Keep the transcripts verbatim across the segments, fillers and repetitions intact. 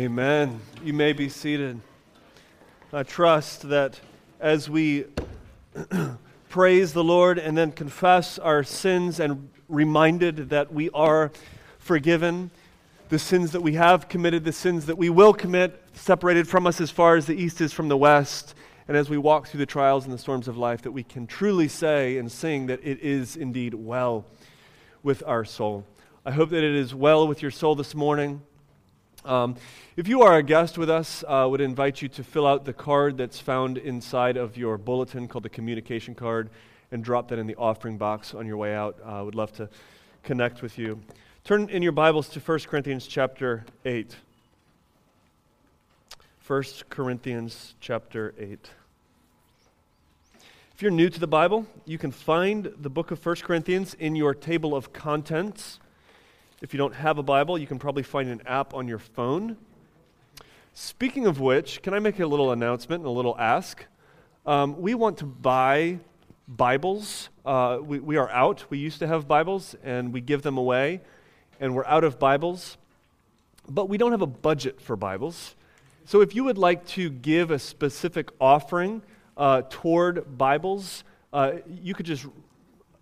Amen. You may be seated. I trust that as we praise the Lord and then confess our sins and reminded that we are forgiven, the sins that we have committed, the sins that we will commit, separated from us as far as the east is from the west, and as we walk through the trials and the storms of life, that we can truly say and sing that it is indeed well with our soul. I hope that it is well with your soul this morning. Um, if you are a guest with us, I uh, would invite you to fill out the card that's found inside of your bulletin called the communication card and drop that in the offering box on your way out. I uh, would love to connect with you. Turn in your Bibles to First Corinthians chapter eight. First Corinthians chapter eight. If you're new to the Bible, you can find the book of First Corinthians in your table of contents. If you don't have a Bible, you can probably find an app on your phone. Speaking of which, can I make a little announcement and a little ask? Um, we want to buy Bibles. Uh, we, we are out. We used to have Bibles, and we give them away, and we're out of Bibles. But we don't have a budget for Bibles. So if you would like to give a specific offering uh, toward Bibles, uh, you could just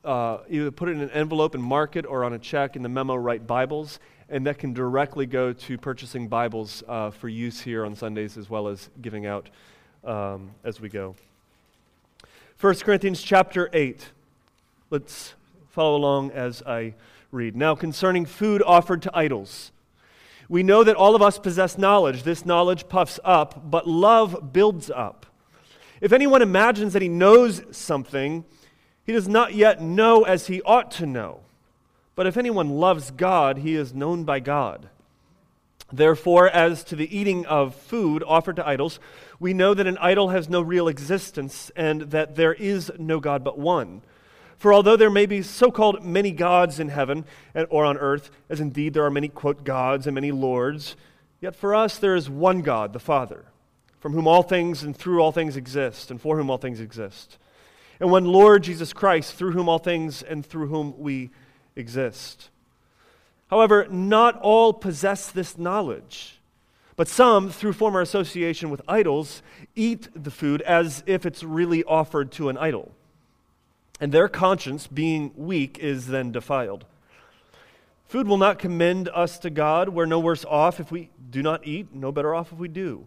Uh, either put it in an envelope and mark it, or on a check in the memo write Bibles, and that can directly go to purchasing Bibles uh, for use here on Sundays as well as giving out um, as we go. First Corinthians chapter eight. Let's follow along as I read. Now concerning food offered to idols, we know that all of us possess knowledge. This knowledge puffs up, but love builds up. If anyone imagines that he knows something, he does not yet know as he ought to know. But if anyone loves God, he is known by God. Therefore, as to the eating of food offered to idols, we know that an idol has no real existence and that there is no God but one. For although there may be so-called many gods in heaven or on earth, as indeed there are many, quote, gods and many lords, yet for us there is one God, the Father, from whom all things and through all things exist, and for whom all things exist. And one Lord Jesus Christ, through whom all things and through whom we exist. However, not all possess this knowledge, but some, through former association with idols, eat the food as if it's really offered to an idol. And their conscience, being weak, is then defiled. Food will not commend us to God. We're no worse off if we do not eat, no better off if we do.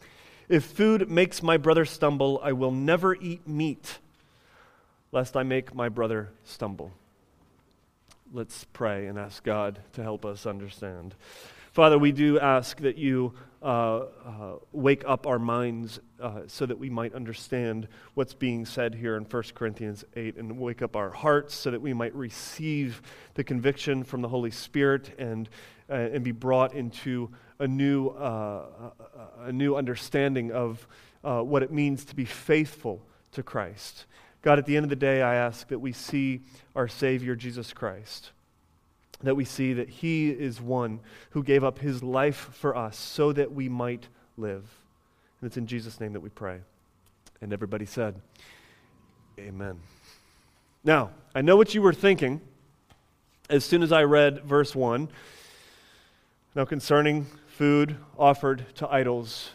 if food makes my brother stumble, I will never eat meat, lest I make my brother stumble. Let's pray and ask God to help us understand. Father, we do ask that you uh, uh, wake up our minds uh, so that we might understand what's being said here in First Corinthians eight, and wake up our hearts so that we might receive the conviction from the Holy Spirit and uh, and be brought into a new uh, a new understanding of uh, what it means to be faithful to Christ. God, at the end of the day, I ask that we see our Savior, Jesus Christ, that we see that he is one who gave up his life for us so that we might live. And it's in Jesus' name that we pray. And everybody said, amen. Now, I know what you were thinking as soon as I read verse one. Now, concerning food offered to idols,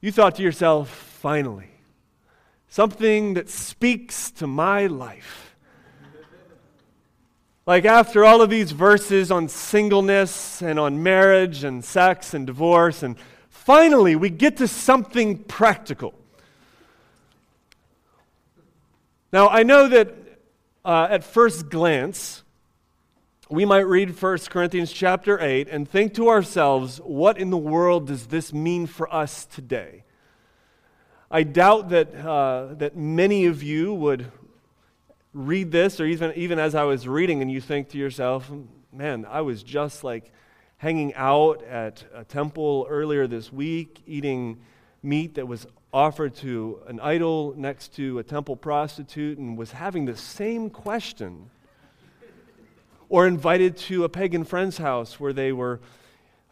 you thought to yourself, finally, something that speaks to my life. Like after all of these verses on singleness and on marriage and sex and divorce, and finally we get to something practical. Now I know that uh, at first glance, we might read First Corinthians chapter eight and think to ourselves, what in the world does this mean for us today? I doubt that uh, that many of you would read this, or even even as I was reading, and you think to yourself, man, I was just like hanging out at a temple earlier this week, eating meat that was offered to an idol next to a temple prostitute, and was having the same question. Or invited to a pagan friend's house where they were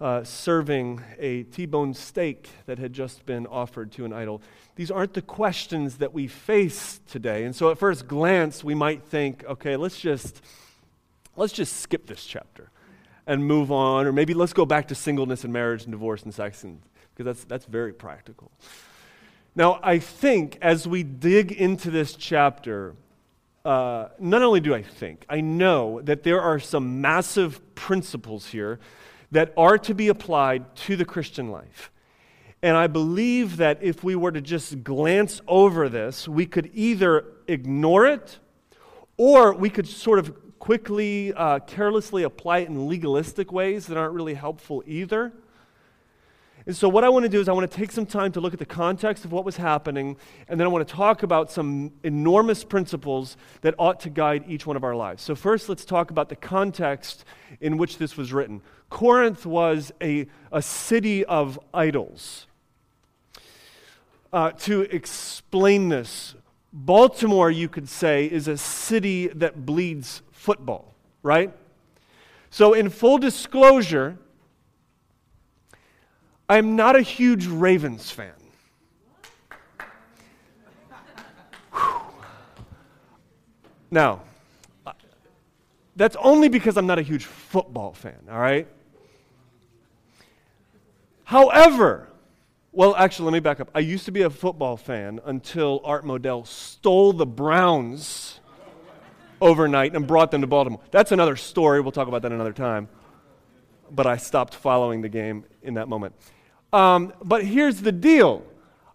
uh, serving a T-bone steak that had just been offered to an idol. These aren't the questions that we face today. And so at first glance, we might think, okay, let's just let's just skip this chapter and move on, or maybe let's go back to singleness and marriage and divorce and sex, and, because that's that's very practical. Now, I think as we dig into this chapter, uh, not only do I think, I know that there are some massive principles here that are to be applied to the Christian life. And I believe that if we were to just glance over this, we could either ignore it, or we could sort of quickly, uh, carelessly apply it in legalistic ways that aren't really helpful either. And so what I want to do is I want to take some time to look at the context of what was happening, and then I want to talk about some enormous principles that ought to guide each one of our lives. So first, let's talk about the context in which this was written. Corinth was a, a city of idols. Uh, to explain this, Baltimore, you could say, is a city that bleeds football, right? So in full disclosure, I'm not a huge Ravens fan. Now, that's only because I'm not a huge football fan, all right? However, well, actually, let me back up. I used to be a football fan until Art Modell stole the Browns overnight and brought them to Baltimore. That's another story. We'll talk about that another time. But I stopped following the game in that moment. Um, but here's the deal.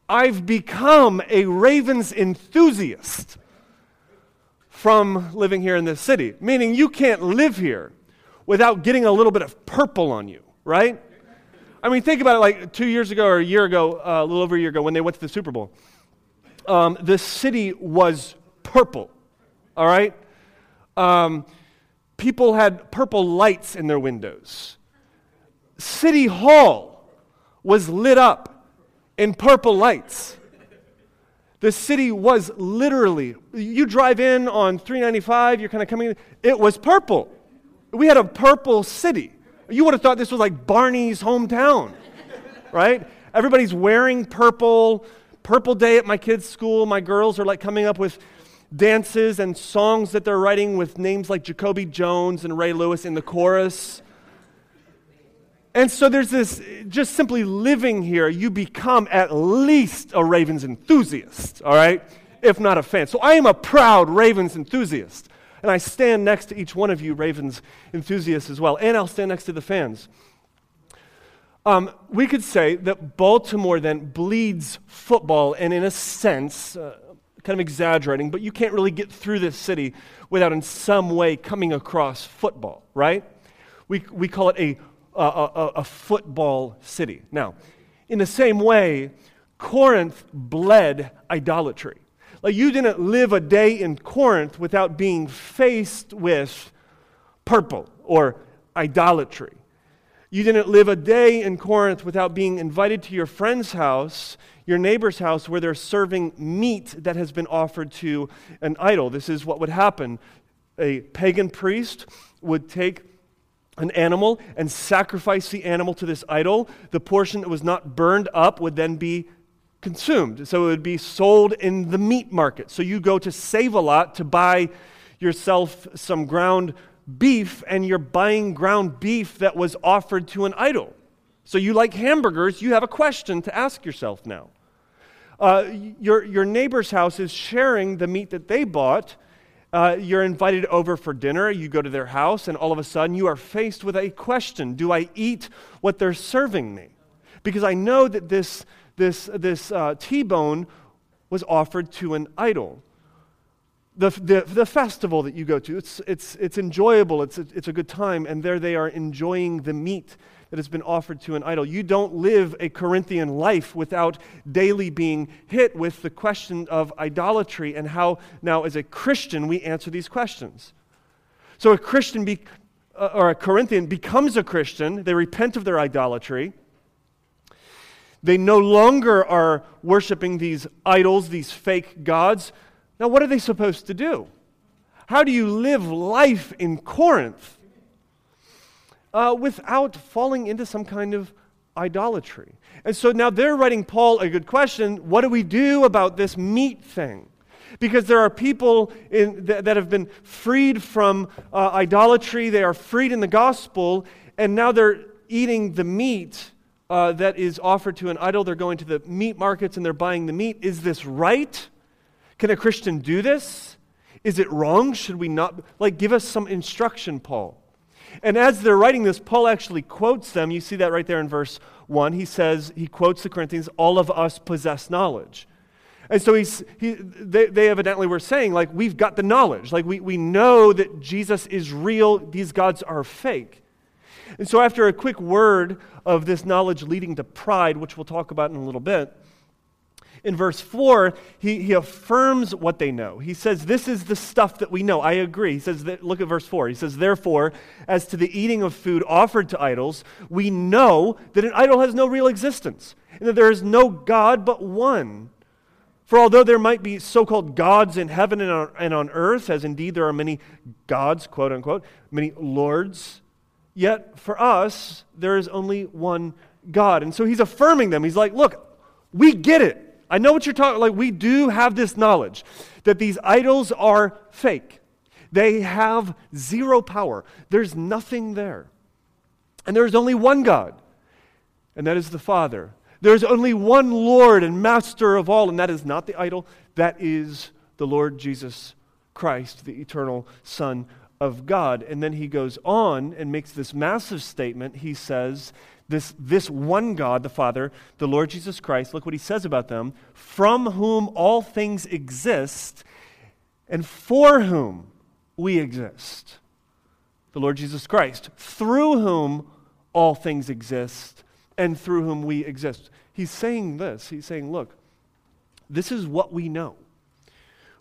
I've become a Ravens enthusiast from living here in this city, meaning you can't live here without getting a little bit of purple on you, right? I mean, think about it, like two years ago or a year ago, uh, a little over a year ago, when they went to the Super Bowl. Um, the city was purple, all right? Um, people had purple lights in their windows. City Hall was lit up in purple lights. The city was literally, you drive in on three ninety-five, you're kind of coming in, it was purple. We had a purple city. You would have thought this was like Barney's hometown, right? Everybody's wearing purple. Purple day at my kids' school. My girls are like coming up with dances and songs that they're writing with names like Jacoby Jones and Ray Lewis in the chorus. And so there's this, just simply living here, you become at least a Ravens enthusiast, all right, if not a fan. So I am a proud Ravens enthusiast, and I stand next to each one of you Ravens enthusiasts as well, and I'll stand next to the fans. Um, we could say that Baltimore then bleeds football, and in a sense, uh, kind of exaggerating, but you can't really get through this city without in some way coming across football, right? We we call it a, a, a, a football city. Now, in the same way, Corinth bled idolatry. Like, you didn't live a day in Corinth without being faced with purple or idolatry. You didn't live a day in Corinth without being invited to your friend's house, your neighbor's house, where they're serving meat that has been offered to an idol. This is what would happen. A pagan priest would take an animal and sacrifice the animal to this idol. The portion that was not burned up would then be consumed. So it would be sold in the meat market. So you go to Save-A-Lot to buy yourself some ground beef, and you're buying ground beef that was offered to an idol. So you like hamburgers, you have a question to ask yourself now. Uh, your, your neighbor's house is sharing the meat that they bought. Uh, you're invited over for dinner, you go to their house, and all of a sudden you are faced with a question. Do I eat what they're serving me? Because I know that this, this, this uh, T-bone was offered to an idol. The, the the festival that you go to, it's it's it's enjoyable, it's a, it's a good time, and there they are enjoying the meat that has been offered to an idol. You don't live a Corinthian life without daily being hit with the question of idolatry and how now as a Christian we answer these questions. So a Christian be, or a Corinthian becomes a Christian, they repent of their idolatry. They no longer are worshiping these idols, these fake gods. Now, what are they supposed to do? How do you live life in Corinth uh, without falling into some kind of idolatry? And so now they're writing Paul a good question. What do we do about this meat thing? Because there are people in, th- that have been freed from uh, idolatry. They are freed in the gospel, and now they're eating the meat Uh, that is offered to an idol. They're going to the meat markets and they're buying the meat. Is this right? Can a Christian do this? Is it wrong? Should we not? Like, give us some instruction, Paul. And as they're writing this, Paul actually quotes them. You see that right there in verse one. He says, he quotes the Corinthians, all of us possess knowledge. And so he's, he, they, they evidently were saying, like, we've got the knowledge. Like, we, we know that Jesus is real. These gods are fake. And so after a quick word of this knowledge leading to pride, which we'll talk about in a little bit, in verse four, he, he affirms what they know. He says, this is the stuff that we know. I agree. He says, that, look at verse four. He says, therefore, as to the eating of food offered to idols, we know that an idol has no real existence, and that there is no God but one. For although there might be so-called gods in heaven and on, and on earth, as indeed there are many gods, quote unquote, many lords, yet for us, there is only one God. And so he's affirming them. He's like, look, we get it. I know what you're talking like. We do have this knowledge that these idols are fake. They have zero power. There's nothing there. And there's only one God, and that is the Father. There's only one Lord and Master of all, and that is not the idol. That is the Lord Jesus Christ, the eternal Son of God. And then he goes on and makes this massive statement. He says, this, this one God, the Father, the Lord Jesus Christ, look what he says about them, from whom all things exist and for whom we exist. The Lord Jesus Christ, through whom all things exist and through whom we exist. He's saying this. He's saying, look, this is what we know.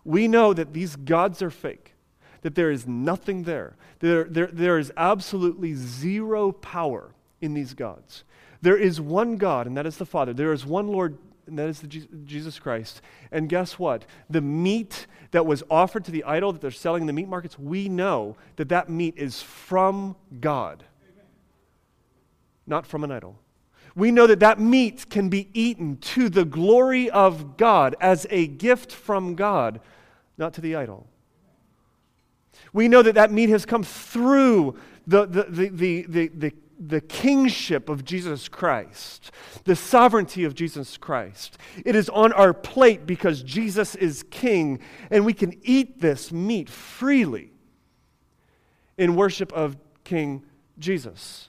We know that these gods are fake, that there is nothing there. There, there. There is absolutely zero power in these gods. There is one God, and that is the Father. There is one Lord, and that is the Je- Jesus Christ. And guess what? The meat that was offered to the idol that they're selling in the meat markets, we know that that meat is from God, amen, not from an idol. We know that that meat can be eaten to the glory of God as a gift from God, not to the idol. We know that that meat has come through the, the, the, the, the, the, the kingship of Jesus Christ, the sovereignty of Jesus Christ. It is on our plate because Jesus is king, and we can eat this meat freely in worship of King Jesus.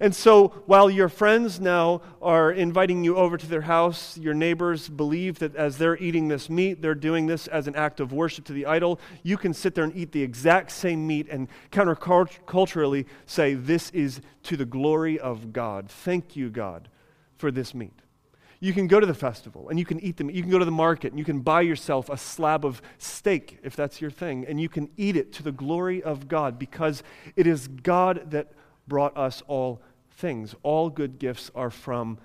And so while your friends now are inviting you over to their house, your neighbors believe that as they're eating this meat, they're doing this as an act of worship to the idol. You can sit there and eat the exact same meat and counterculturally say, this is to the glory of God. Thank you, God, for this meat. You can go to the festival and you can eat them. You can go to the market and you can buy yourself a slab of steak, if that's your thing, and you can eat it to the glory of God because it is God that brought us all things. All good gifts are from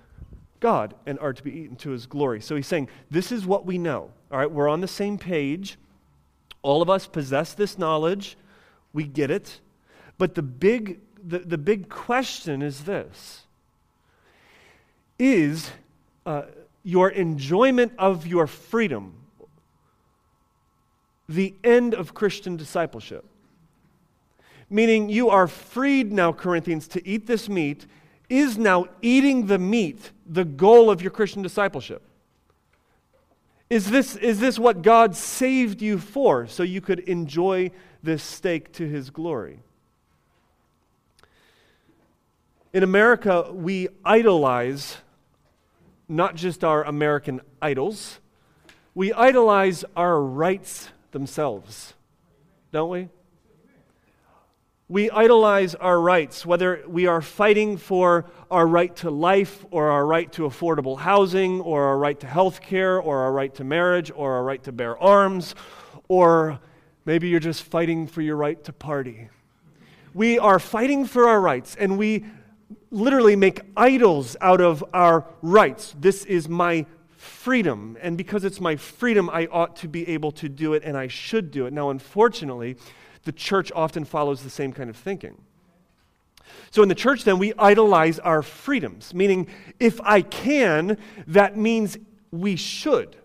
God and are to be eaten to his glory. So he's saying, this is what we know. All right, we're on the same page. All of us possess this knowledge. We get it. But the big, the, the big question is this. Is uh, your enjoyment of your freedom the end of Christian discipleship? Meaning you are freed now, Corinthians, to eat this meat. Is now eating the meat the goal of your Christian discipleship? Is this, is this what God saved you for, so you could enjoy this steak to his glory? In America, we idolize not just our American idols. We idolize our rights themselves, don't we? We idolize our rights, whether we are fighting for our right to life or our right to affordable housing or our right to health care or our right to marriage or our right to bear arms or Maybe you're just fighting for your right to party. We are fighting for our rights, and we literally make idols out of our rights. This is my freedom, and because it's my freedom, I ought to be able to do it, and I should do it. Now, unfortunately, the church often follows the same kind of thinking. So in the church, then, we idolize our freedoms, meaning if I can, that means we should.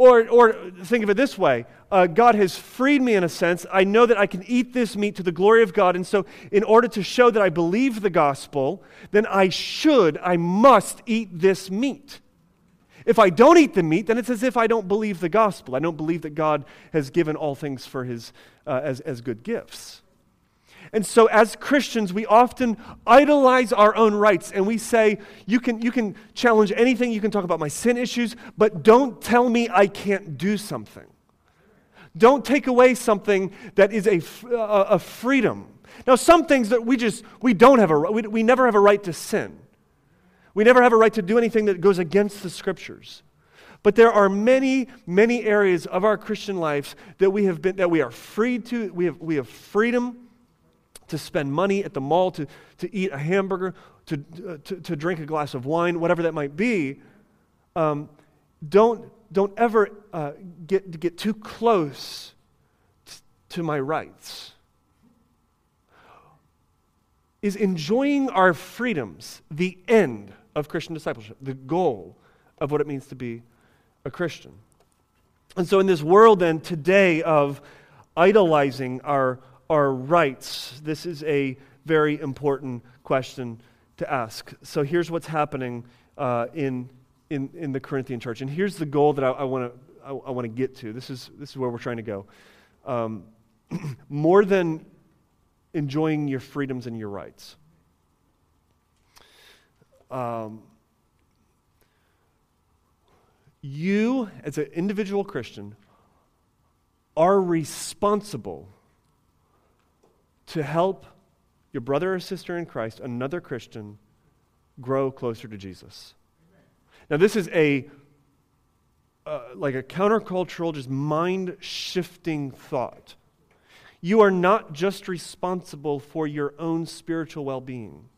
Or or think of it this way, uh, God has freed me in a sense. I know that I can eat this meat to the glory of God, and so in order to show that I believe the gospel, then I should, I must eat this meat. If I don't eat the meat, then it's as if I don't believe the gospel. I don't believe that God has given all things for His uh, as, as good gifts. And so as Christians, we often idolize our own rights, and we say, you can you can challenge anything, you can talk about my sin issues, but don't tell me I can't do something. Don't take away something that is a, a, a freedom. Now, some things that we just, we don't have a right, we, we never have a right to sin. We never have a right to do anything that goes against the Scriptures. But there are many, many areas of our Christian lives that we have been, that we are free to, we have we have freedom to spend money at the mall, to, to eat a hamburger, to, uh, to to drink a glass of wine, whatever that might be. um, don't don't ever uh, get get too close t- to my rights. Is enjoying our freedoms the end of Christian discipleship, the goal of what it means to be a Christian? And so in this world then, today, of idolizing our our rights, this is a very important question to ask. So here's what's happening uh, in, in in the Corinthian church, and here's the goal that I want to I, I want to get to. This is this is where we're trying to go. Um, more than enjoying your freedoms and your rights, um, you as an individual Christian are responsible to help your brother or sister in Christ, another Christian, grow closer to Jesus. Amen. Now, this is a uh, like a countercultural, just mind-shifting thought. You are not just responsible for your own spiritual well-being,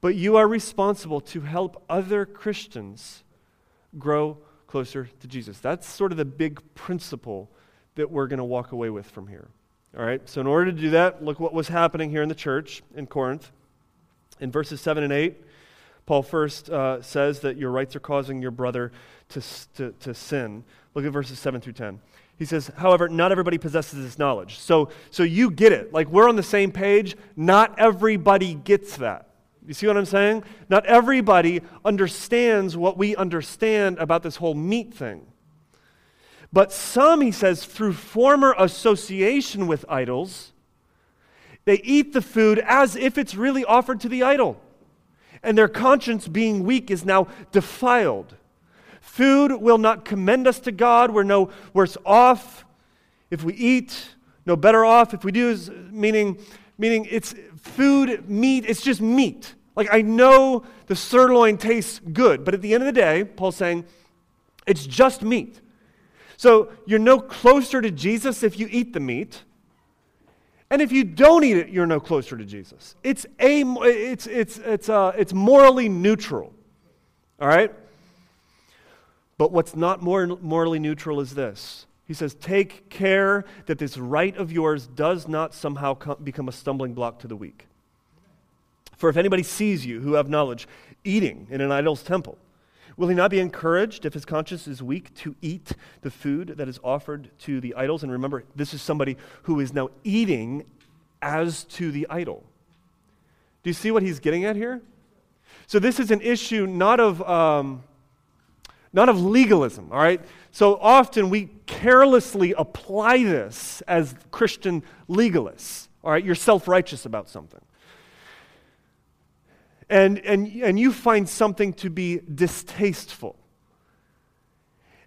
but you are responsible to help other Christians grow closer to Jesus. That's sort of the big principle that we're going to walk away with from here. All right, so in order to do that, look what was happening here in the church in Corinth. In verses seven and eight, Paul first uh, says that your rights are causing your brother to, to, to sin. Look at verses seven through ten. He says, however, not everybody possesses this knowledge. So, so you get it. Like, we're on the same page. Not everybody gets that. You see what I'm saying? Not everybody understands what we understand about this whole meat thing. But some, he says, through former association with idols, they eat the food as if it's really offered to the idol. And their conscience, being weak, is now defiled. Food will not commend us to God. We're no worse off if we eat, no better off if we do. Meaning, meaning it's food, meat, it's just meat. Like, I know the sirloin tastes good, but at the end of the day, Paul's saying, it's just meat. So you're no closer to Jesus if you eat the meat. And if you don't eat it, you're no closer to Jesus. It's a, it's it's it's uh, it's morally neutral. All right? But what's not more morally neutral is this. He says, take care that this right of yours does not somehow come, become a stumbling block to the weak. For if anybody sees you who have knowledge eating in an idol's temple, will he not be encouraged, if his conscience is weak, to eat the food that is offered to the idols? And remember, this is somebody who is now eating as to the idol. Do you see what he's getting at here? So this is an issue not of um, not of legalism, all right? So often we carelessly apply this as Christian legalists, all right? You're self-righteous about something. And, and and you find something to be distasteful.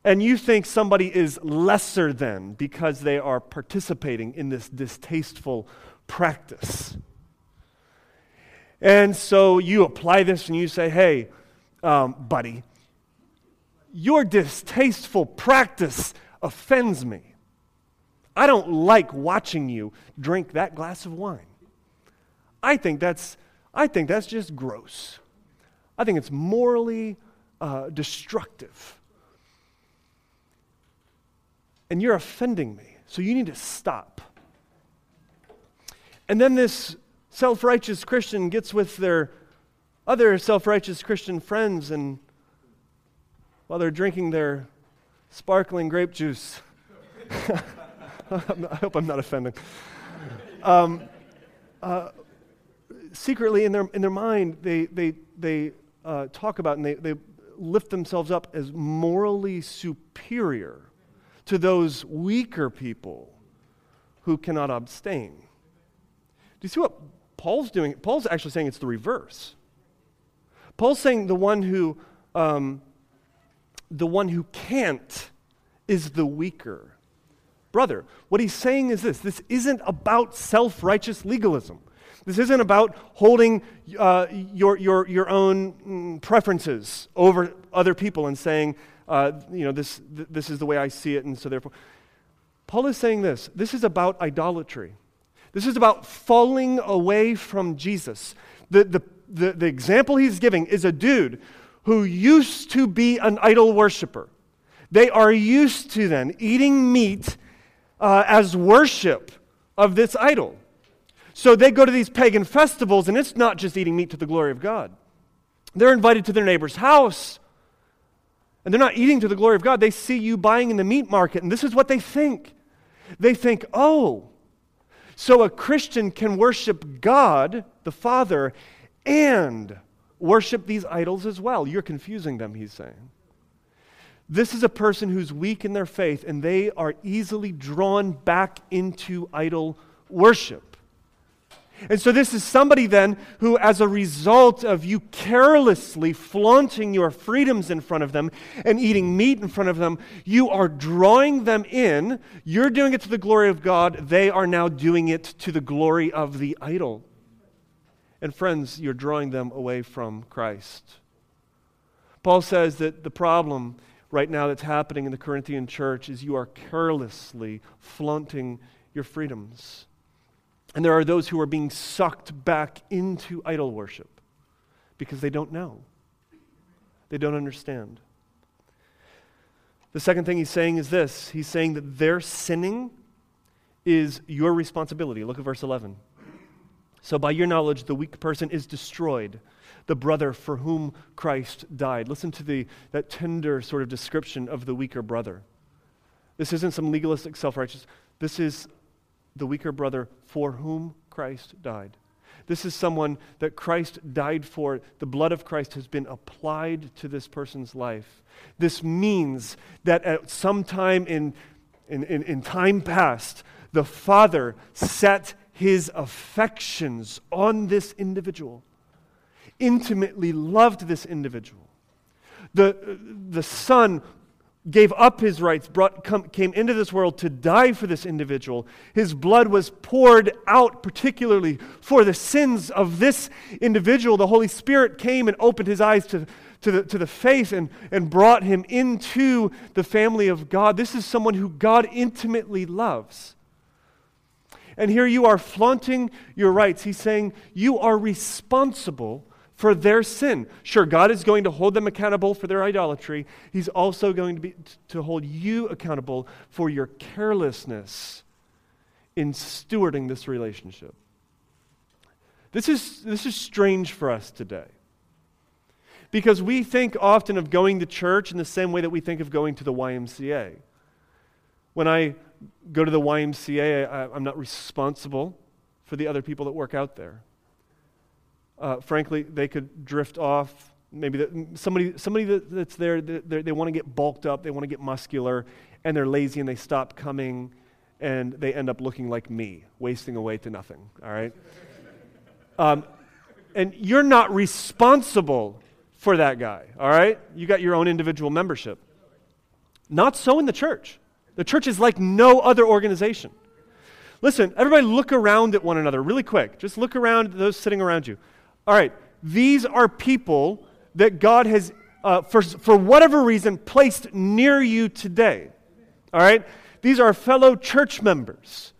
And you think somebody is lesser than because they are participating in this distasteful practice. And so you apply this and you say, hey, um, buddy, your distasteful practice offends me. I don't like watching you drink that glass of wine. I think that's, I think that's just gross. I think it's morally uh, destructive. And you're offending me, so you need to stop. And then this self-righteous Christian gets with their other self-righteous Christian friends, and while they're drinking their sparkling grape juice, I hope I'm not offending. Um, uh, secretly, in their in their mind, they they they uh, talk about and they they lift themselves up as morally superior to those weaker people who cannot abstain. Do you see what Paul's doing? Paul's actually saying it's the reverse. Paul's saying the one who um, the one who can't is the weaker brother. What he's saying is this. This isn't about self-righteous legalism. This isn't about holding uh, your, your, your own preferences over other people and saying, uh, you know, this, th- this is the way I see it, and so therefore. Paul is saying this. This is about idolatry. This is about falling away from Jesus. The, the, the, the example he's giving is a dude who used to be an idol worshiper. They are used to then eating meat Uh, as worship of this idol. So they go to these pagan festivals, and it's not just eating meat to the glory of God. They're invited to their neighbor's house, and they're not eating to the glory of God. They see you buying in the meat market, and this is what they think. They think, oh, so a Christian can worship God, the Father, and worship these idols as well. You're confusing them, he's saying. This is a person who's weak in their faith, and they are easily drawn back into idol worship. And so this is somebody then who, as a result of you carelessly flaunting your freedoms in front of them and eating meat in front of them, you are drawing them in. You're doing it to the glory of God. They are now doing it to the glory of the idol. And friends, you're drawing them away from Christ. Paul says that the problem right now that's happening in the Corinthian church is you are carelessly flaunting your freedoms. And there are those who are being sucked back into idol worship because they don't know. They don't understand. The second thing he's saying is this. He's saying that their sinning is your responsibility. Look at verse eleven. So by your knowledge, the weak person is destroyed, the brother for whom Christ died. Listen to the that tender sort of description of the weaker brother. This isn't some legalistic self-righteous. This is the weaker brother for whom Christ died. This is someone that Christ died for. The blood of Christ has been applied to this person's life. This means that at some time in, in, in, in time past, the Father set his affections on this individual, intimately loved this individual. The, the Son gave up his rights, brought, come, came into this world to die for this individual. His blood was poured out particularly for the sins of this individual. The Holy Spirit came and opened his eyes to, to, the, to the faith and, and brought him into the family of God. This is someone who God intimately loves. And here you are flaunting your rights. He's saying you are responsible for their sin. Sure, God is going to hold them accountable for their idolatry. He's also going to be to hold you accountable for your carelessness in stewarding this relationship. This is, this is strange for us today, because we think often of going to church in the same way that we think of going to the Y M C A. When I go to the Y M C A, I, I'm not responsible for the other people that work out there. Uh, frankly, they could drift off. Maybe the, somebody somebody that, that's there, they, they want to get bulked up, they want to get muscular, and they're lazy and they stop coming, and they end up looking like me, wasting away to nothing, all right? Um, and you're not responsible for that guy, all right? You got your own individual membership. Not so in the church. The church is like no other organization. Listen, everybody look around at one another really quick. Just look around at those sitting around you. All right, these are people that God has, uh, for, for whatever reason, placed near you today. All right? These are fellow church members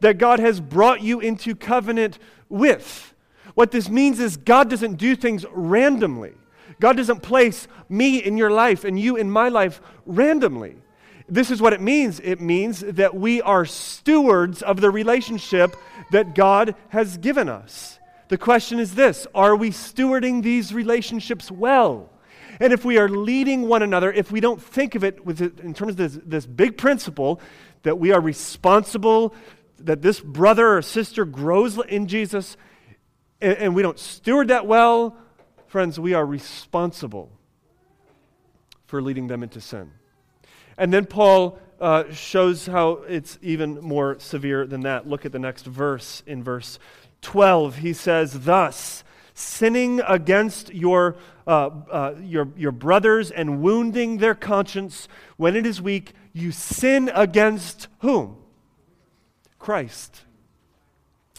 that God has brought you into covenant with. What this means is God doesn't do things randomly. God doesn't place me in your life and you in my life randomly. This is what it means. It means that we are stewards of the relationship that God has given us. The question is this: are we stewarding these relationships well? And if we are leading one another, if we don't think of it with it in terms of this, this big principle that we are responsible, that this brother or sister grows in Jesus, and, and we don't steward that well, friends, we are responsible for leading them into sin. And then Paul uh, shows how it's even more severe than that. Look at the next verse. In verse twelve, he says, "Thus, sinning against your uh, uh, your your brothers and wounding their conscience when it is weak, you sin against whom? Christ."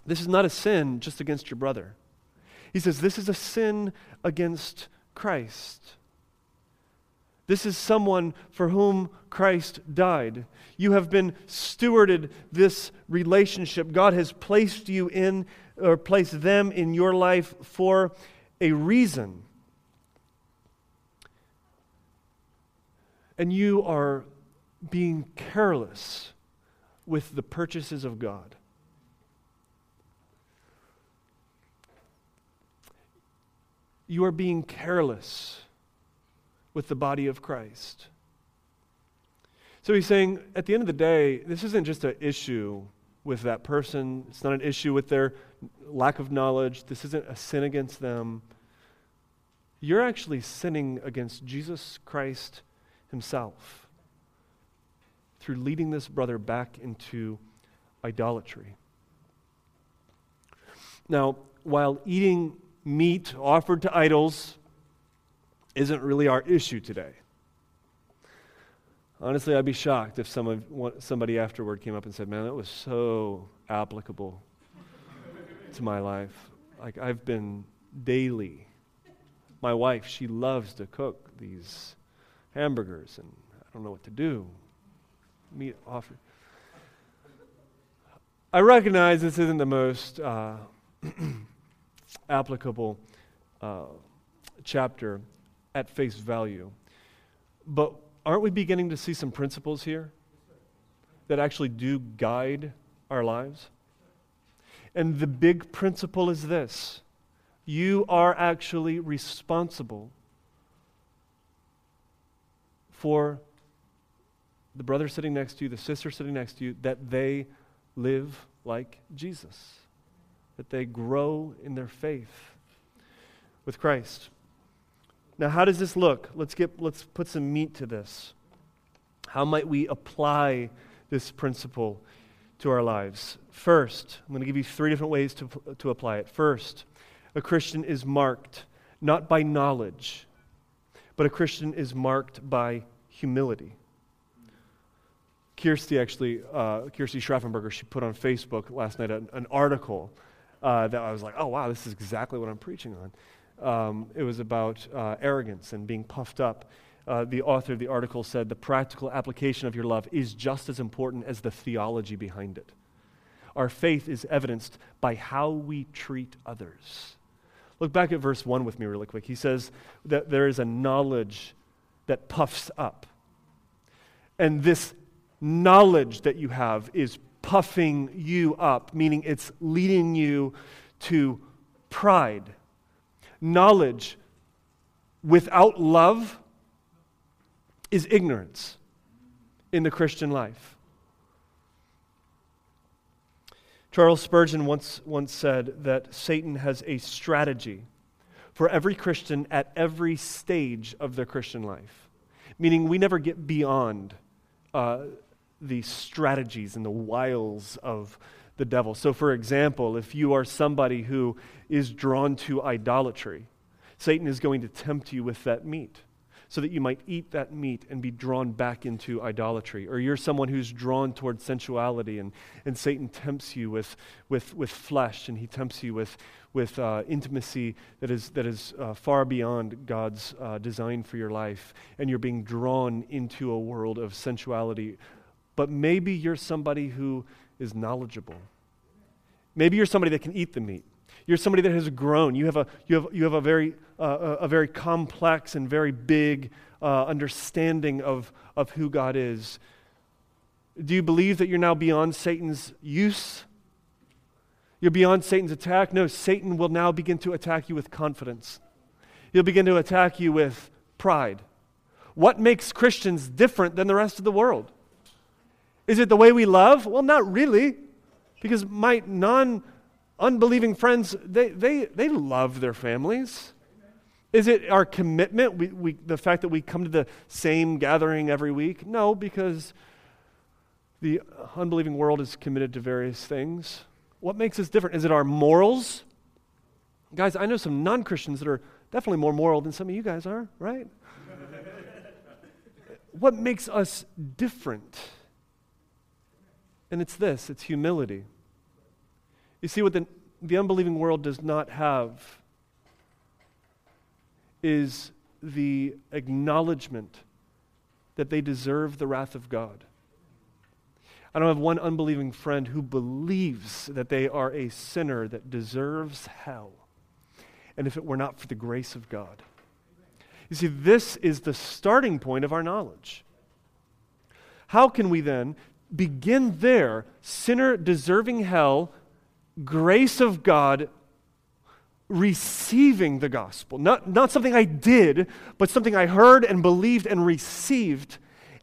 This is not a sin just against your brother. He says this is a sin against Christ. This is someone for whom Christ died. You have been stewarded this relationship. God has placed you in, or placed them in your life for a reason. And you are being careless with the purchases of God. You are being careless with the body of Christ. So he's saying, at the end of the day, this isn't just an issue with that person. It's not an issue with their lack of knowledge. This isn't a sin against them. You're actually sinning against Jesus Christ himself through leading this brother back into idolatry. Now, while eating meat offered to idols isn't really our issue today. Honestly, I'd be shocked if some of, somebody afterward came up and said, "Man, that was so applicable to my life. Like, I've been daily. My wife, she loves to cook these hamburgers, and I don't know what to do. Meat offered." I recognize this isn't the most uh, applicable uh, chapter at face value. But aren't we beginning to see some principles here that actually do guide our lives? And the big principle is this: you are actually responsible for the brother sitting next to you, the sister sitting next to you, that they live like Jesus, that they grow in their faith with Christ. Now, how does this look? Let's get let's put some meat to this. How might we apply this principle to our lives? First, I'm going to give you three different ways to, to apply it. First, a Christian is marked not by knowledge, but a Christian is marked by humility. Kirsty actually, uh, Kirsty Schraffenberger, she put on Facebook last night an, an article uh, that I was like, oh, wow, this is exactly what I'm preaching on. Um, it was about uh, arrogance and being puffed up. Uh, the author of the article said, "The practical application of your love is just as important as the theology behind it. Our faith is evidenced by how we treat others." Look back at verse one with me really quick. He says that there is a knowledge that puffs up. And this knowledge that you have is puffing you up, meaning it's leading you to pride. Knowledge without love is ignorance in the Christian life. Charles Spurgeon once, once said that Satan has a strategy for every Christian at every stage of their Christian life, meaning we never get beyond uh, the strategies and the wiles of the devil. So, for example, if you are somebody who is drawn to idolatry, Satan is going to tempt you with that meat so that you might eat that meat and be drawn back into idolatry. Or you're someone who's drawn toward sensuality, and, and Satan tempts you with, with, with flesh, and he tempts you with, with uh, intimacy that is, that is uh, far beyond God's uh, design for your life, and you're being drawn into a world of sensuality but maybe you're somebody who is knowledgeable. Maybe you're somebody that can eat the meat. You're somebody that has grown. You have a you have you have a very uh, a very complex and very big uh, understanding of of who God is. Do you believe that you're now beyond Satan's use? You're beyond Satan's attack? No, Satan will now begin to attack you with confidence. He'll begin to attack you with pride. What makes Christians different than the rest of the world? Is it the way we love? Well, not really, because my non unbelieving friends, they, they, they love their families. Is it our commitment, we, we, the fact that we come to the same gathering every week? No, because the unbelieving world is committed to various things. What makes us different? Is it our morals? Guys, I know some non-Christians that are definitely more moral than some of you guys are, right? What makes us different? And it's this, it's humility. You see, what the, the unbelieving world does not have is the acknowledgement that they deserve the wrath of God. I don't have one unbelieving friend who believes that they are a sinner that deserves hell, and if it were not for the grace of God. You see, this is the starting point of our knowledge. How can we then begin there, sinner deserving hell, grace of God, receiving the gospel. Not, not something I did, but something I heard and believed and received,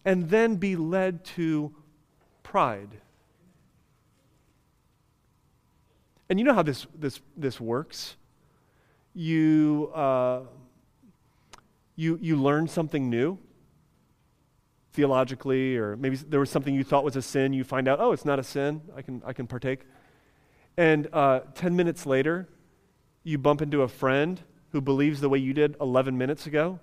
and then be led to pride. And you know how this this, this works. You, uh, you, you learn something new, theologically, or maybe there was something you thought was a sin. You find out, oh, it's not a sin. I can I can partake. And uh, ten minutes later, you bump into a friend who believes the way you did eleven minutes ago.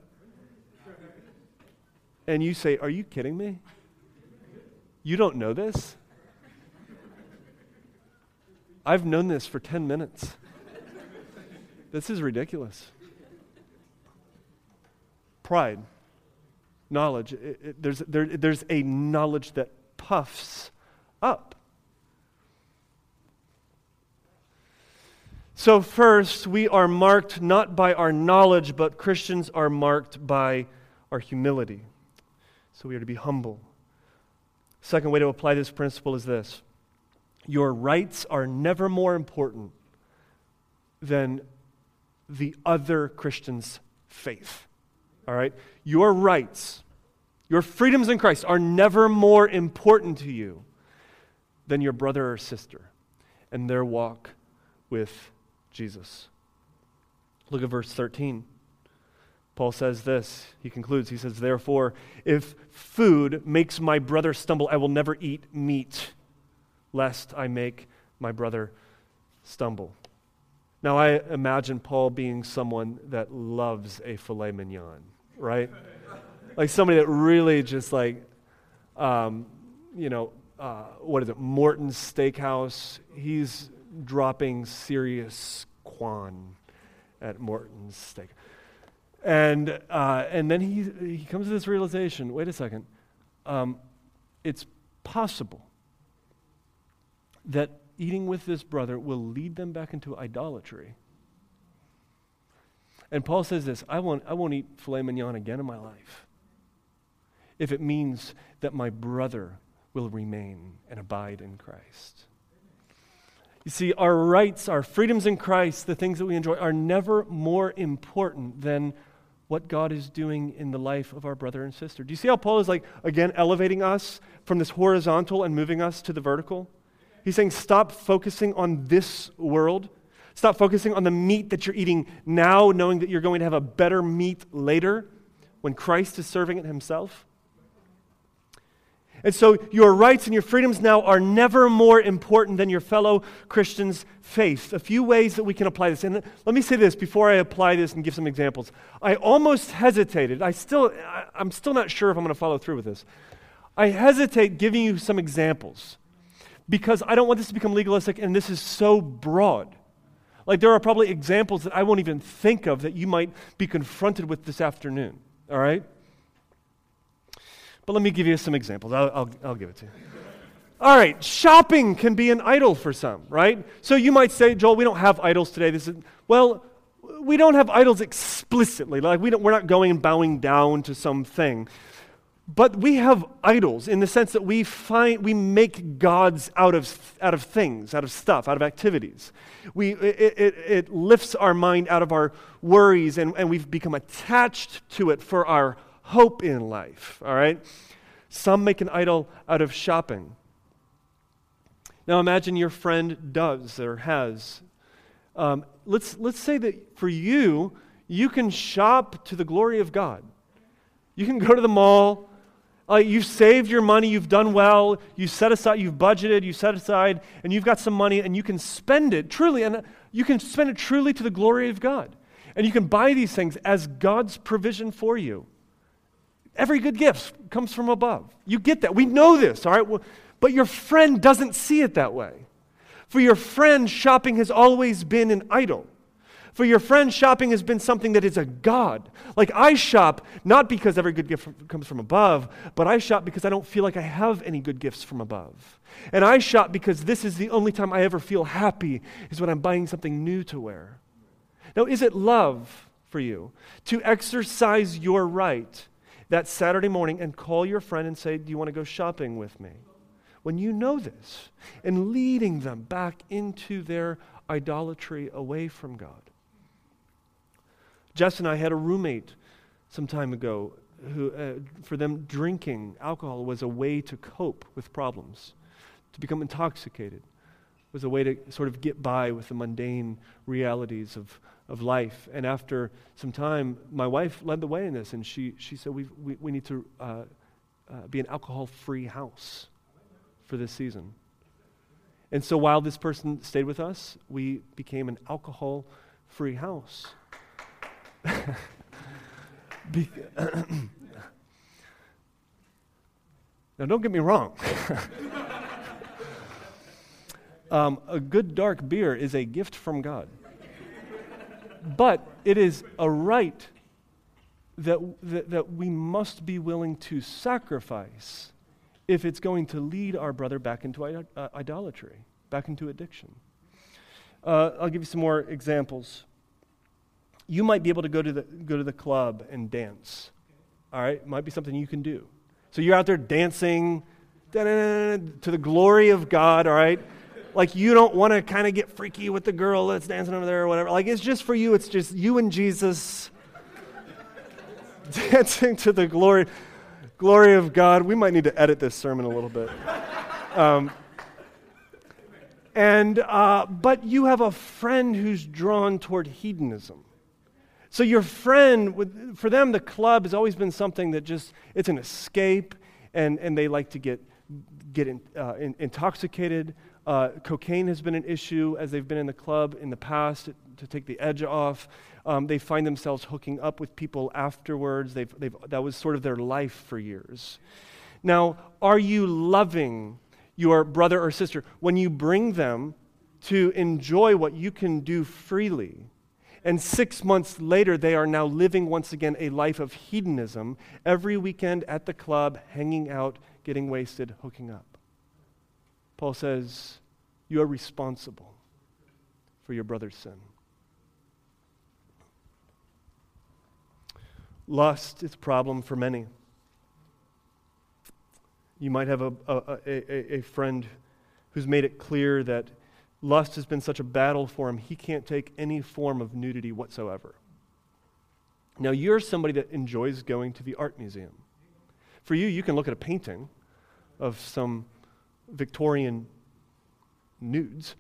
And you say, are you kidding me? You don't know this? I've known this for ten minutes. This is ridiculous. Pride, knowledge. It, it, there's, there, there's a knowledge that puffs up. So first, we are marked not by our knowledge, but Christians are marked by our humility. So we are to be humble. Second way to apply this principle is this. Your rights are never more important than the other Christian's faith. All right? Your rights, your freedoms in Christ are never more important to you than your brother or sister and their walk with Jesus. Look at verse thirteen. Paul says this. He concludes. He says, therefore, if food makes my brother stumble, I will never eat meat, lest I make my brother stumble. Now, I imagine Paul being someone that loves a filet mignon, right? Like somebody that really just like, um, you know, uh, what is it, Morton's Steakhouse. He's dropping serious quan at Morton's Steak. And uh, and then he he comes to this realization, wait a second, um, it's possible that eating with this brother will lead them back into idolatry. And Paul says this, I won't, I won't eat filet mignon again in my life if it means that my brother will remain and abide in Christ. You see, our rights, our freedoms in Christ, the things that we enjoy, are never more important than what God is doing in the life of our brother and sister. Do you see how Paul is like, again, elevating us from this horizontal and moving us to the vertical? He's saying, stop focusing on this world. Stop focusing on the meat that you're eating now, knowing that you're going to have a better meat later when Christ is serving it himself. And so your rights and your freedoms now are never more important than your fellow Christians' faith. A few ways that we can apply this. And let me say this before I apply this and give some examples. I almost hesitated. I still, I, I'm still not sure if I'm going to follow through with this. I hesitate giving you some examples because I don't want this to become legalistic, and this is so broad. Like there are probably examples that I won't even think of that you might be confronted with this afternoon. All right? But let me give you some examples. I'll, I'll, I'll give it to you. All right, shopping can be an idol for some, right? So you might say, Joel, we don't have idols today. This is well, we don't have idols explicitly. Like we don't, we're not going and bowing down to something. But we have idols in the sense that we find we make gods out of out of things, out of stuff, out of activities. We it, it, it lifts our mind out of our worries, and, and we've become attached to it for our hope in life. All right, some make an idol out of shopping. Now imagine your friend does or has. Um, let's let's say that for you, you can shop to the glory of God. You can go to the mall. Uh, you've saved your money, you've done well, you set aside, you've budgeted, you set aside, and you've got some money, and you can spend it truly, and you can spend it truly to the glory of God. And you can buy these things as God's provision for you. Every good gift comes from above. You get that. We know this, all right? Well, but your friend doesn't see it that way. For your friend, shopping has always been an idol. For your friend, shopping has been something that is a god. Like I shop not because every good gift comes from above, but I shop because I don't feel like I have any good gifts from above. And I shop because this is the only time I ever feel happy is when I'm buying something new to wear. Now, is it love for you to exercise your right that Saturday morning and call your friend and say, do you want to go shopping with me? When you know this and leading them back into their idolatry away from God. Jess and I had a roommate some time ago who, uh, for them, drinking alcohol was a way to cope with problems. To become intoxicated was a way to sort of get by with the mundane realities of, of life. And after some time, my wife led the way in this, and she, she said, We've, we we need to uh, uh, be an alcohol-free house for this season. And so while this person stayed with us, we became an alcohol-free house. Be- now, don't get me wrong. um, a good dark beer is a gift from God, but it is a right that, that that we must be willing to sacrifice if it's going to lead our brother back into idol- uh, idolatry, back into addiction. Uh, I'll give you some more examples. You might be able to go to the go to the club and dance, all right? It might be something you can do. So you're out there dancing to the glory of God, all right? Like you don't want to kind of get freaky with the girl that's dancing over there or whatever. Like it's just for you. It's just you and Jesus dancing to the glory glory of God. We might need to edit this sermon a little bit. Um, and uh, but you have a friend who's drawn toward hedonism. So your friend, with, for them, the club has always been something that just, it's an escape, and, and they like to get get in, uh, in, intoxicated. Uh, cocaine has been an issue as they've been in the club in the past to, to take the edge off. Um, they find themselves hooking up with people afterwards. They've, they've, that was sort of their life for years. Now, are you loving your brother or sister when you bring them to enjoy what you can do freely? And six months later, they are now living once again a life of hedonism, every weekend at the club, hanging out, getting wasted, hooking up. Paul says, you are responsible for your brother's sin. Lust is a problem for many. You might have a, a, a, a friend who's made it clear that lust has been such a battle for him, he can't take any form of nudity whatsoever. Now, you're somebody that enjoys going to the art museum. For you, you can look at a painting of some Victorian nudes,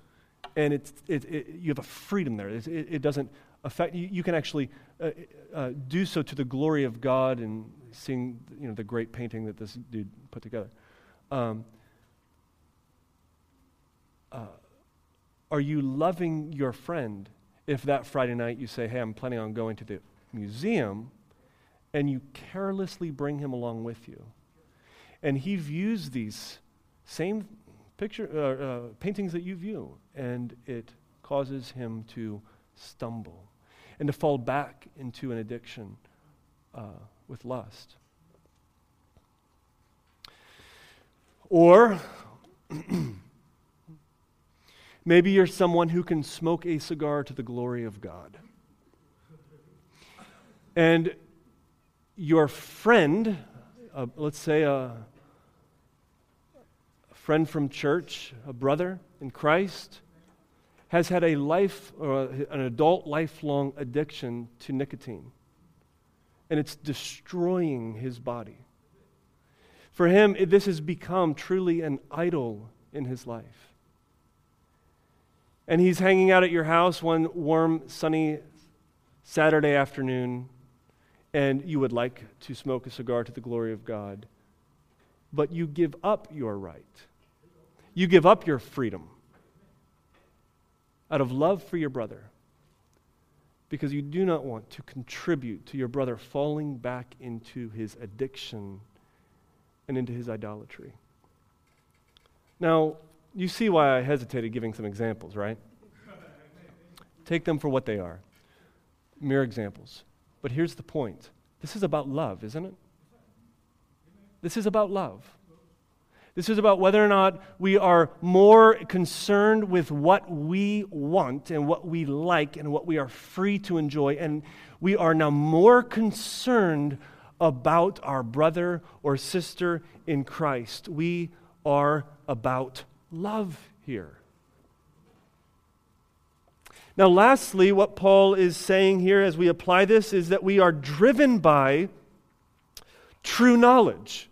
and it's it, it, you have a freedom there. It, it, it doesn't affect you. You can actually uh, uh, do so to the glory of God and seeing, you know, the great painting that this dude put together. Um, uh, Are you loving your friend if that Friday night you say, hey, I'm planning on going to the museum, and you carelessly bring him along with you? And he views these same picture uh, uh, paintings that you view, and it causes him to stumble and to fall back into an addiction uh, with lust. Or maybe you're someone who can smoke a cigar to the glory of God. And your friend, uh, let's say a, a friend from church, a brother in Christ, has had a life, or an adult lifelong addiction to nicotine. And it's destroying his body. For him, this has become truly an idol in his life. And he's hanging out at your house one warm, sunny Saturday afternoon, and you would like to smoke a cigar to the glory of God. But you give up your right. You give up your freedom out of love for your brother, because you do not want to contribute to your brother falling back into his addiction and into his idolatry. Now, you see why I hesitated giving some examples, right? Take them for what they are, mere examples. But here's the point. This is about love, isn't it? This is about love. This is about whether or not we are more concerned with what we want and what we like and what we are free to enjoy, and we are now more concerned about our brother or sister in Christ. We are about love here. Now, lastly, what Paul is saying here as we apply this is that we are driven by true knowledge.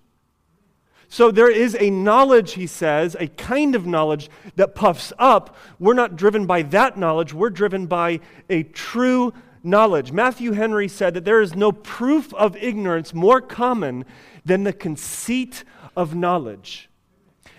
So there is a knowledge, he says, a kind of knowledge that puffs up. We're not driven by that knowledge. We're driven by a true knowledge. Matthew Henry said that there is no proof of ignorance more common than the conceit of knowledge.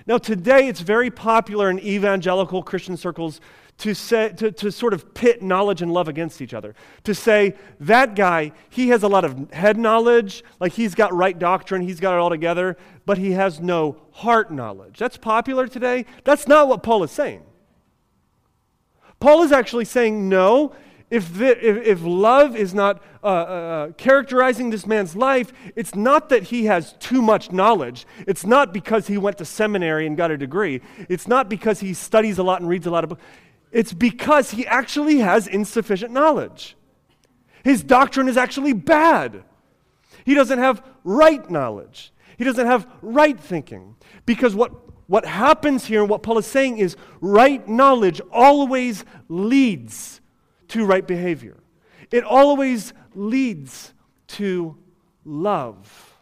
Now today it's very popular in evangelical Christian circles to say, to, to sort of pit knowledge and love against each other. To say, that guy, he has a lot of head knowledge, like he's got right doctrine, he's got it all together, but he has no heart knowledge. That's popular today. That's not what Paul is saying. Paul is actually saying, no, if, the, if, if love is not uh, uh, characterizing this man's life, it's not that he has too much knowledge. It's not because he went to seminary and got a degree. It's not because he studies a lot and reads a lot of books. It's because he actually has insufficient knowledge. His doctrine is actually bad. He doesn't have right knowledge. He doesn't have right thinking. Because what, what happens here and what Paul is saying is right knowledge always leads to right behavior. It always leads to love.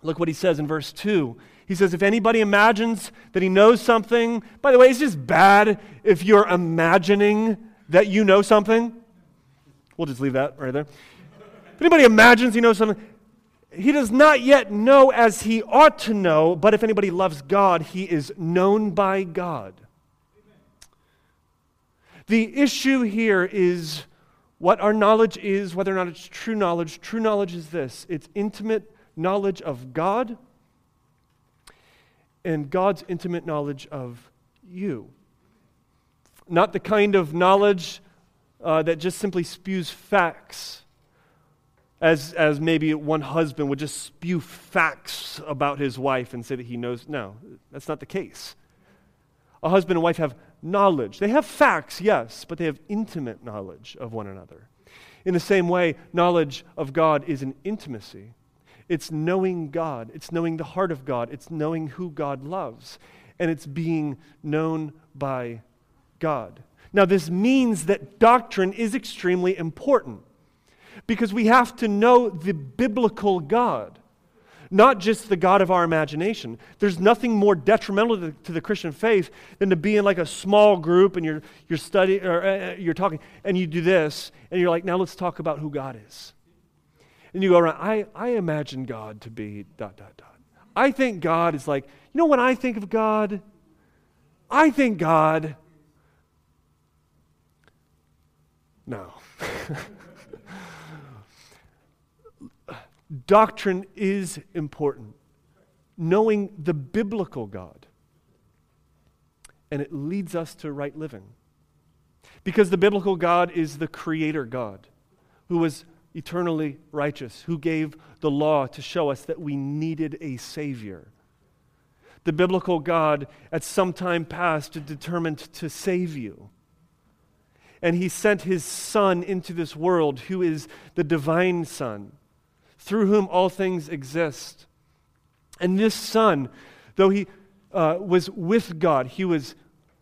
Look what he says in verse two. He says, if anybody imagines that he knows something, by the way, it's just bad if you're imagining that you know something. We'll just leave that right there. If anybody imagines he knows something, he does not yet know as he ought to know, but if anybody loves God, he is known by God. The issue here is what our knowledge is, whether or not it's true knowledge. True knowledge is this. It's intimate knowledge of God and God's intimate knowledge of you. Not the kind of knowledge uh, that just simply spews facts, as, as maybe one husband would just spew facts about his wife and say that he knows. No, that's not the case. A husband and wife have knowledge. They have facts, yes, but they have intimate knowledge of one another. In the same way, knowledge of God is an intimacy. It's knowing God. It's knowing the heart of God. It's knowing who God loves. And it's being known by God. Now, this means that doctrine is extremely important because we have to know the biblical God, not just the God of our imagination. There's nothing more detrimental to the, to the Christian faith than to be in like a small group and you're, you're, study, or, uh, you're talking and you do this and you're like, now let's talk about who God is. And you go around, I, I imagine God to be dot, dot, dot. I think God is like, you know when I think of God? I think God. No. Doctrine is important. Knowing the biblical God. And it leads us to right living. Because the biblical God is the creator God who was eternally righteous, who gave the law to show us that we needed a Savior. the biblical God at some time past determined to save you. And he sent his Son into this world, who is the divine Son, through whom all things exist. And this Son, though he uh, was with God, he was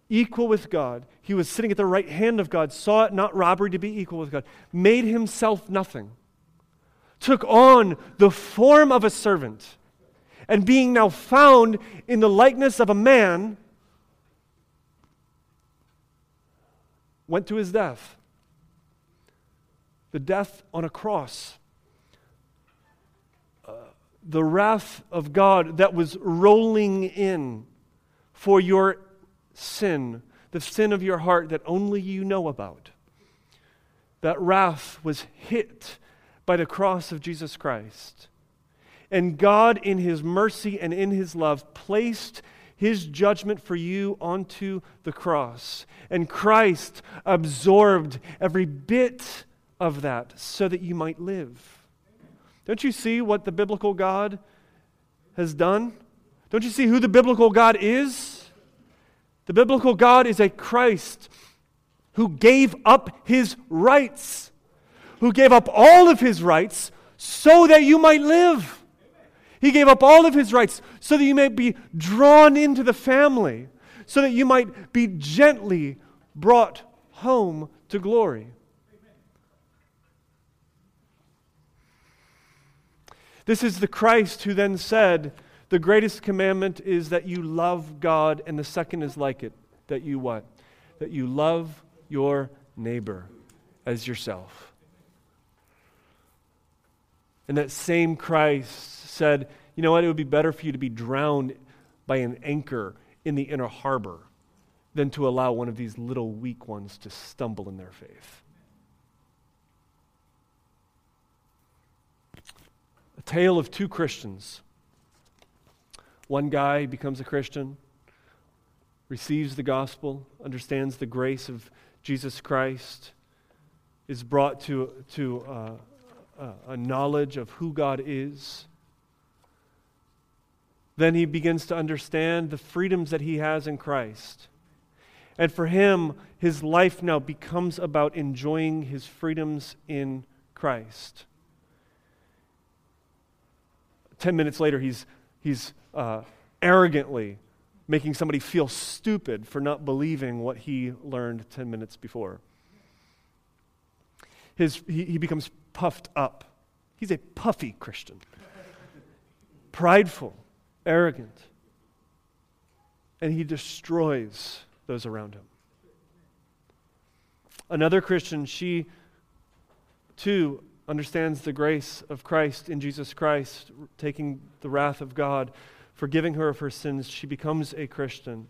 equal with God, he was sitting at the right hand of God, saw it not robbery to be equal with God, made himself nothing, took on the form of a servant, and being now found in the likeness of a man, went to his death. The death on a cross. Uh, the wrath of God that was rolling in for your sin, the sin of your heart that only you know about. That wrath was hit by the cross of Jesus Christ. And God, in his mercy and in his love, placed his judgment for you onto the cross. And Christ absorbed every bit of that so that you might live. Don't you see what the biblical God has done? Don't you see who the biblical God is? The biblical God is a Christ who gave up his rights, who gave up all of his rights so that you might live. He gave up all of his rights so that you may be drawn into the family, so that you might be gently brought home to glory. Amen. This is the Christ who then said, the greatest commandment is that you love God, and the second is like it, that you what? That you love your neighbor as yourself. And that same Christ said, you know what, it would be better for you to be drowned by an anchor in the inner harbor than to allow one of these little weak ones to stumble in their faith. A tale of two Christians. One guy becomes a Christian, receives the gospel, understands the grace of Jesus Christ, is brought to, to uh, uh, a knowledge of who God is. Then he begins to understand the freedoms that he has in Christ. And for him, his life now becomes about enjoying his freedoms in Christ. Ten minutes later, he's, he's uh, arrogantly making somebody feel stupid for not believing what he learned ten minutes before. His, he, he becomes puffed up. He's a puffy Christian. Prideful. Arrogant. And he destroys those around him. Another Christian, she too understands the grace of Christ in Jesus Christ, taking the wrath of God, forgiving her of her sins. She becomes a Christian.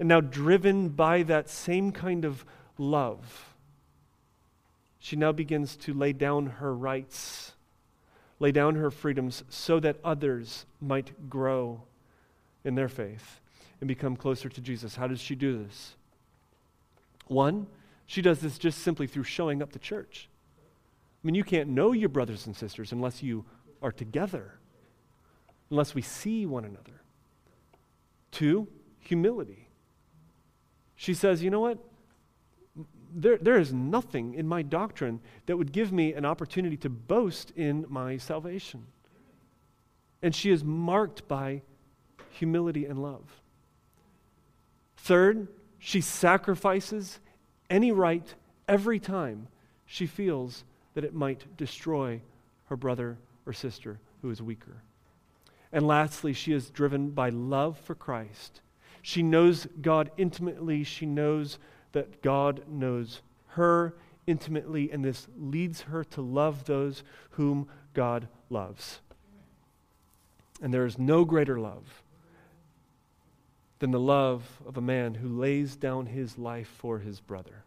And now, driven by that same kind of love, she now begins to lay down her rights, lay down her freedoms so that others might grow in their faith and become closer to Jesus. How does she do this? One, she does this just simply through showing up to church. I mean, you can't know your brothers and sisters unless you are together, unless we see one another. Two, humility. She says, you know what? There, there is nothing in my doctrine that would give me an opportunity to boast in my salvation. And she is marked by humility and love. Third, she sacrifices any right every time she feels that it might destroy her brother or sister who is weaker. And lastly, she is driven by love for Christ. She knows God intimately. She knows that God knows her intimately, and this leads her to love those whom God loves. And there is no greater love than the love of a man who lays down his life for his brother.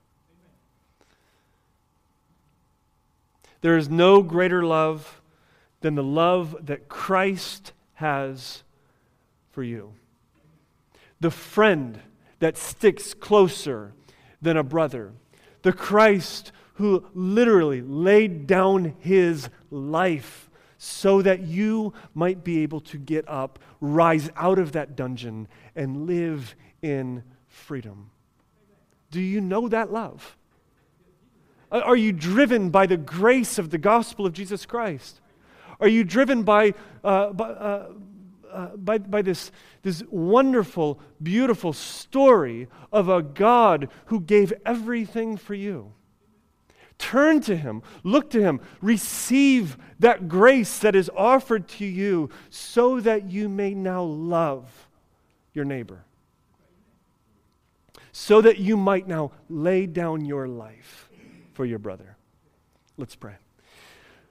There is no greater love than the love that Christ has for you. The friend that sticks closer than a brother. The Christ who literally laid down his life so that you might be able to get up, rise out of that dungeon, and live in freedom. Do you know that love? Are you driven by the grace of the gospel of Jesus Christ? Are you driven by uh, by, uh, uh, by by this this wonderful, beautiful story of a God who gave everything for you? Turn to Him, look to Him, receive that grace that is offered to you so that you may now love your neighbor. So that you might now lay down your life for your brother. Let's pray.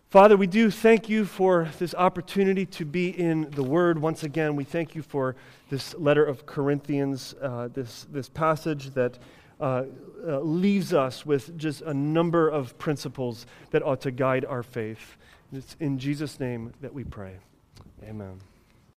Father, we do thank you for this opportunity to be in the Word. Once again, we thank you for this letter of Corinthians, uh, this, this passage that uh, uh, leaves us with just a number of principles that ought to guide our faith. It's in Jesus' name that we pray. Amen.